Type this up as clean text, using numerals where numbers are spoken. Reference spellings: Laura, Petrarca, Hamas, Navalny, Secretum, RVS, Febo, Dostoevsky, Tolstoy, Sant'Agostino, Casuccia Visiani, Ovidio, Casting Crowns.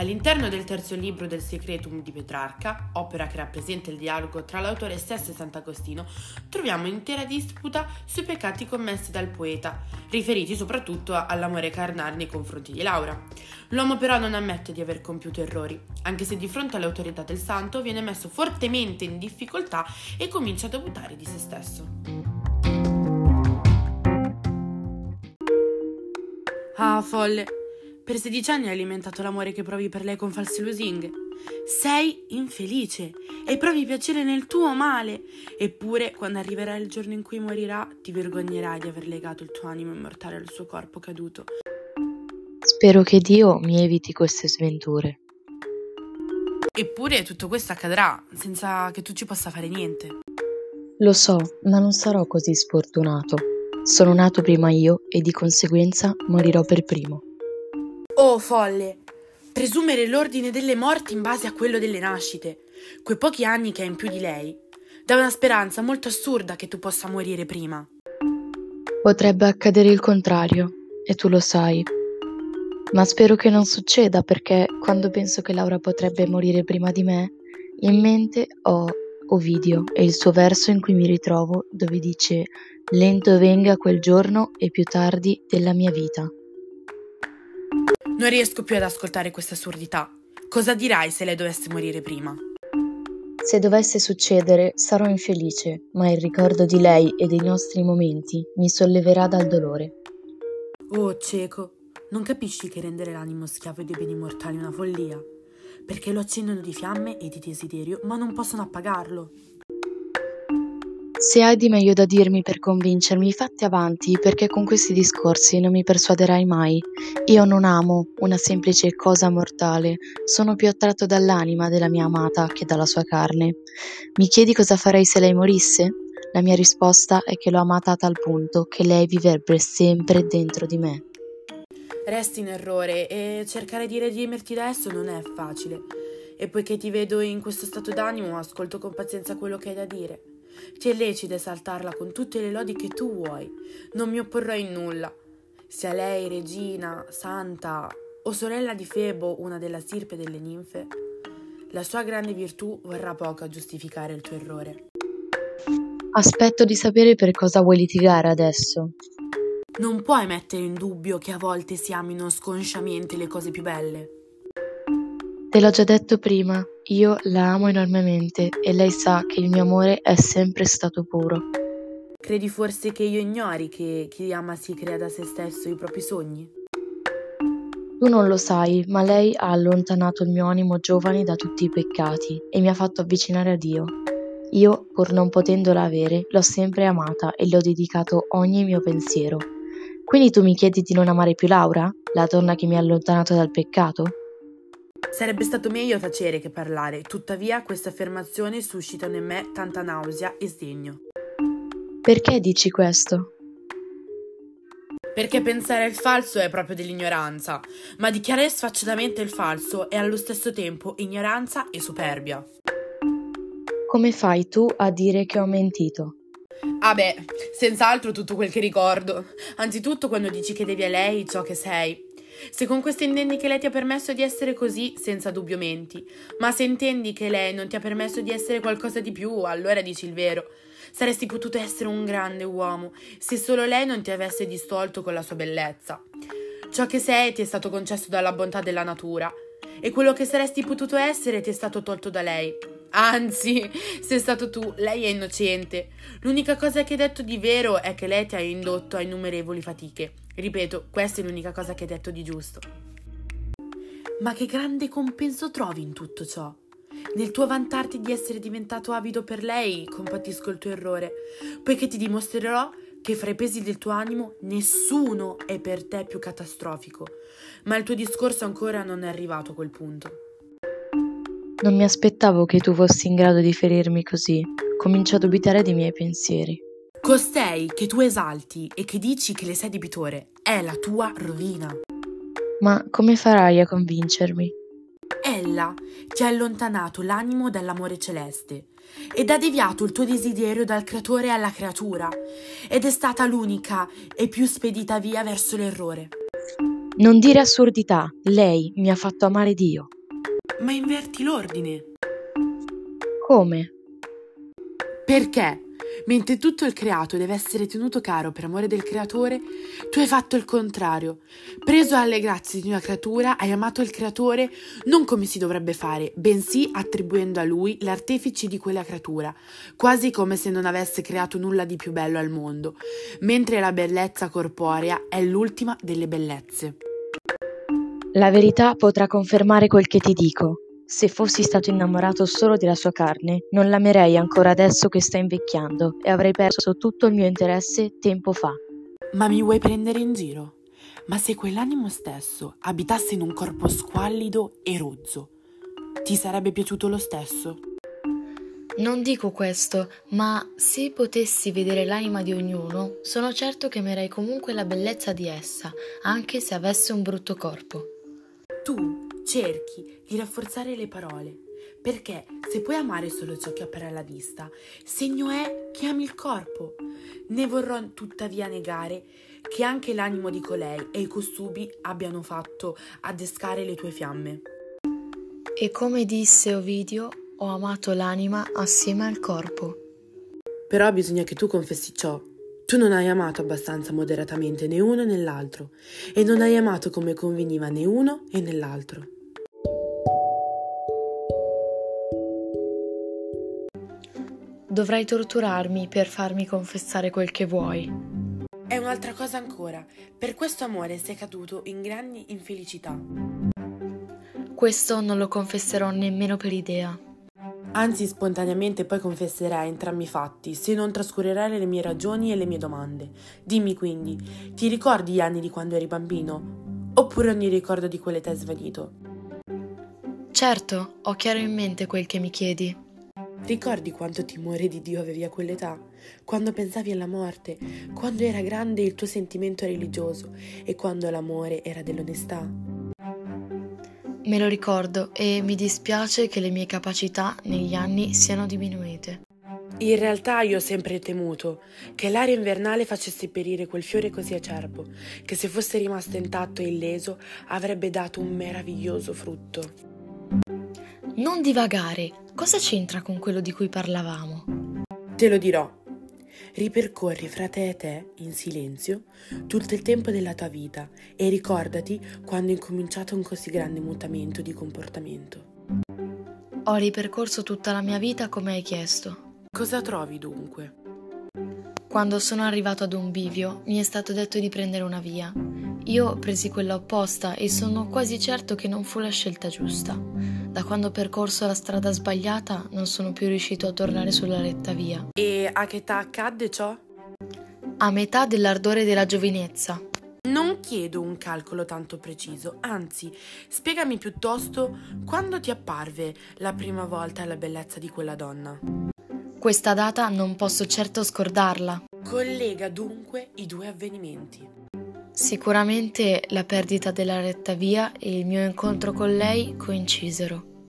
All'interno del terzo libro del Secretum di Petrarca, opera che rappresenta il dialogo tra l'autore stesso e Sant'Agostino, troviamo un'intera disputa sui peccati commessi dal poeta, riferiti soprattutto all'amore carnale nei confronti di Laura. L'uomo però non ammette di aver compiuto errori, anche se di fronte all'autorità del santo viene messo fortemente in difficoltà e comincia a dubitare di se stesso. Ah, folle! Per 16 anni hai alimentato l'amore che provi per lei con false lusinghe. Sei infelice e provi piacere nel tuo male. Eppure, quando arriverà il giorno in cui morirà, ti vergognerai di aver legato il tuo animo immortale al suo corpo caduto. Spero che Dio mi eviti queste sventure. Eppure tutto questo accadrà senza che tu ci possa fare niente. Lo so, ma non sarò così sfortunato. Sono nato prima io e di conseguenza morirò per primo. Oh folle! Presumere l'ordine delle morti in base a quello delle nascite, quei pochi anni che hai in più di lei, dà una speranza molto assurda che tu possa morire prima. Potrebbe accadere il contrario, e tu lo sai. Ma spero che non succeda perché quando penso che Laura potrebbe morire prima di me, in mente ho Ovidio e il suo verso in cui mi ritrovo dove dice «Lento venga quel giorno e più tardi della mia vita». Non riesco più ad ascoltare questa assurdità. Cosa dirai se lei dovesse morire prima? Se dovesse succedere sarò infelice, ma il ricordo di lei e dei nostri momenti mi solleverà dal dolore. Oh cieco, non capisci che rendere l'animo schiavo dei beni mortali è una follia? Perché lo accendono di fiamme e di desiderio, ma non possono appagarlo. Se hai di meglio da dirmi per convincermi, fatti avanti, perché con questi discorsi non mi persuaderai mai. Io non amo una semplice cosa mortale, sono più attratto dall'anima della mia amata che dalla sua carne. Mi chiedi cosa farei se lei morisse? La mia risposta è che l'ho amata a tal punto che lei vivrebbe sempre dentro di me. Resti in errore e cercare di redimerti da esso non è facile. E poiché ti vedo in questo stato d'animo, ascolto con pazienza quello che hai da dire. Ti è lecito esaltarla con tutte le lodi che tu vuoi. Non mi opporrò in nulla. Sia lei regina, santa o sorella di Febo, una della stirpe delle ninfe, la sua grande virtù vorrà poco a giustificare il tuo errore. Aspetto di sapere per cosa vuoi litigare adesso. Non puoi mettere in dubbio che a volte si amino sconsciamente le cose più belle. Te l'ho già detto prima, io la amo enormemente e lei sa che il mio amore è sempre stato puro. Credi forse che io ignori che chi ama si crea da se stesso i propri sogni? Tu non lo sai, ma lei ha allontanato il mio animo giovane da tutti i peccati e mi ha fatto avvicinare a Dio. Io, pur non potendola avere, l'ho sempre amata e le ho dedicato ogni mio pensiero. Quindi tu mi chiedi di non amare più Laura, la donna che mi ha allontanato dal peccato? Sarebbe stato meglio tacere che parlare, tuttavia queste affermazioni suscitano in me tanta nausea e sdegno. Perché dici questo? Perché pensare al falso è proprio dell'ignoranza, ma dichiarare sfacciatamente il falso è allo stesso tempo ignoranza e superbia. Come fai tu a dire che ho mentito? Ah beh, senz'altro tutto quel che ricordo. Anzitutto quando dici che devi a lei ciò che sei. Se con questo intendi che lei ti ha permesso di essere così, senza dubbio menti. Ma se intendi che lei non ti ha permesso di essere qualcosa di più, allora dici il vero. Saresti potuto essere un grande uomo, se solo lei non ti avesse distolto con la sua bellezza. Ciò che sei ti è stato concesso dalla bontà della natura. E quello che saresti potuto essere ti è stato tolto da lei. Anzi, sei stato tu, lei è innocente. L'unica cosa che hai detto di vero è che lei ti ha indotto a innumerevoli fatiche. Ripeto, questa è l'unica cosa che hai detto di giusto. Ma che grande compenso trovi in tutto ciò? Nel tuo vantarti di essere diventato avido per lei, compatisco il tuo errore, poiché ti dimostrerò che fra i pesi del tuo animo nessuno è per te più catastrofico. Ma il tuo discorso ancora non è arrivato a quel punto. Non mi aspettavo che tu fossi in grado di ferirmi così. Comincio a dubitare dei miei pensieri. Costei che tu esalti e che dici che le sei debitore è la tua rovina. Ma come farai a convincermi? Ella ti ha allontanato l'animo dall'amore celeste ed ha deviato il tuo desiderio dal creatore alla creatura ed è stata l'unica e più spedita via verso l'errore. Non dire assurdità, lei mi ha fatto amare Dio. Ma inverti l'ordine. Come? Perché? Mentre tutto il creato deve essere tenuto caro per amore del creatore, tu hai fatto il contrario. Preso alle grazie di una creatura, hai amato il creatore non come si dovrebbe fare, bensì attribuendo a lui l'artefice di quella creatura, quasi come se non avesse creato nulla di più bello al mondo, mentre la bellezza corporea è l'ultima delle bellezze. La verità potrà confermare quel che ti dico. Se fossi stato innamorato solo della sua carne, non l'amerei ancora adesso che sta invecchiando e avrei perso tutto il mio interesse tempo fa. Ma mi vuoi prendere in giro? Ma se quell'animo stesso abitasse in un corpo squallido e rozzo, ti sarebbe piaciuto lo stesso? Non dico questo, ma se potessi vedere l'anima di ognuno, sono certo che amerei comunque la bellezza di essa, anche se avesse un brutto corpo. Tu cerchi di rafforzare le parole, perché se puoi amare solo ciò che appare alla vista, segno è che ami il corpo. Ne vorrò tuttavia negare che anche l'animo di colei e i costumi abbiano fatto adescare le tue fiamme. E come disse Ovidio, ho amato l'anima assieme al corpo. Però bisogna che tu confessi ciò. Tu non hai amato abbastanza moderatamente né uno né l'altro, e non hai amato come conveniva né uno e né l'altro. Dovrai torturarmi per farmi confessare quel che vuoi. È un'altra cosa ancora. Per questo amore sei caduto in grandi infelicità. Questo non lo confesserò nemmeno per idea. Anzi, spontaneamente poi confesserai entrambi i fatti, se non trascurerai le mie ragioni e le mie domande. Dimmi quindi, ti ricordi gli anni di quando eri bambino? Oppure ogni ricordo di quell'età è svanito? Certo, ho chiaro in mente quel che mi chiedi. Ricordi quanto timore di Dio avevi a quell'età? Quando pensavi alla morte? Quando era grande il tuo sentimento religioso? E quando l'amore era dell'onestà? Me lo ricordo e mi dispiace che le mie capacità negli anni siano diminuite. In realtà io ho sempre temuto che l'aria invernale facesse perire quel fiore così acerbo, che se fosse rimasto intatto e illeso avrebbe dato un meraviglioso frutto. Non divagare, cosa c'entra con quello di cui parlavamo? Te lo dirò. Ripercorri fra te e te, in silenzio, tutto il tempo della tua vita e ricordati quando è incominciato un così grande mutamento di comportamento. Ho ripercorso tutta la mia vita come hai chiesto. Cosa trovi dunque? Quando sono arrivato ad un bivio, mi è stato detto di prendere una via. Io presi quella opposta e sono quasi certo che non fu la scelta giusta. Da quando ho percorso la strada sbagliata non sono più riuscito a tornare sulla retta via. E a che età accadde ciò? A metà dell'ardore della giovinezza. Non chiedo un calcolo tanto preciso, anzi, spiegami piuttosto quando ti apparve la prima volta la bellezza di quella donna. Questa data non posso certo scordarla. Collega dunque i due avvenimenti. Sicuramente la perdita della retta via e il mio incontro con lei coincisero.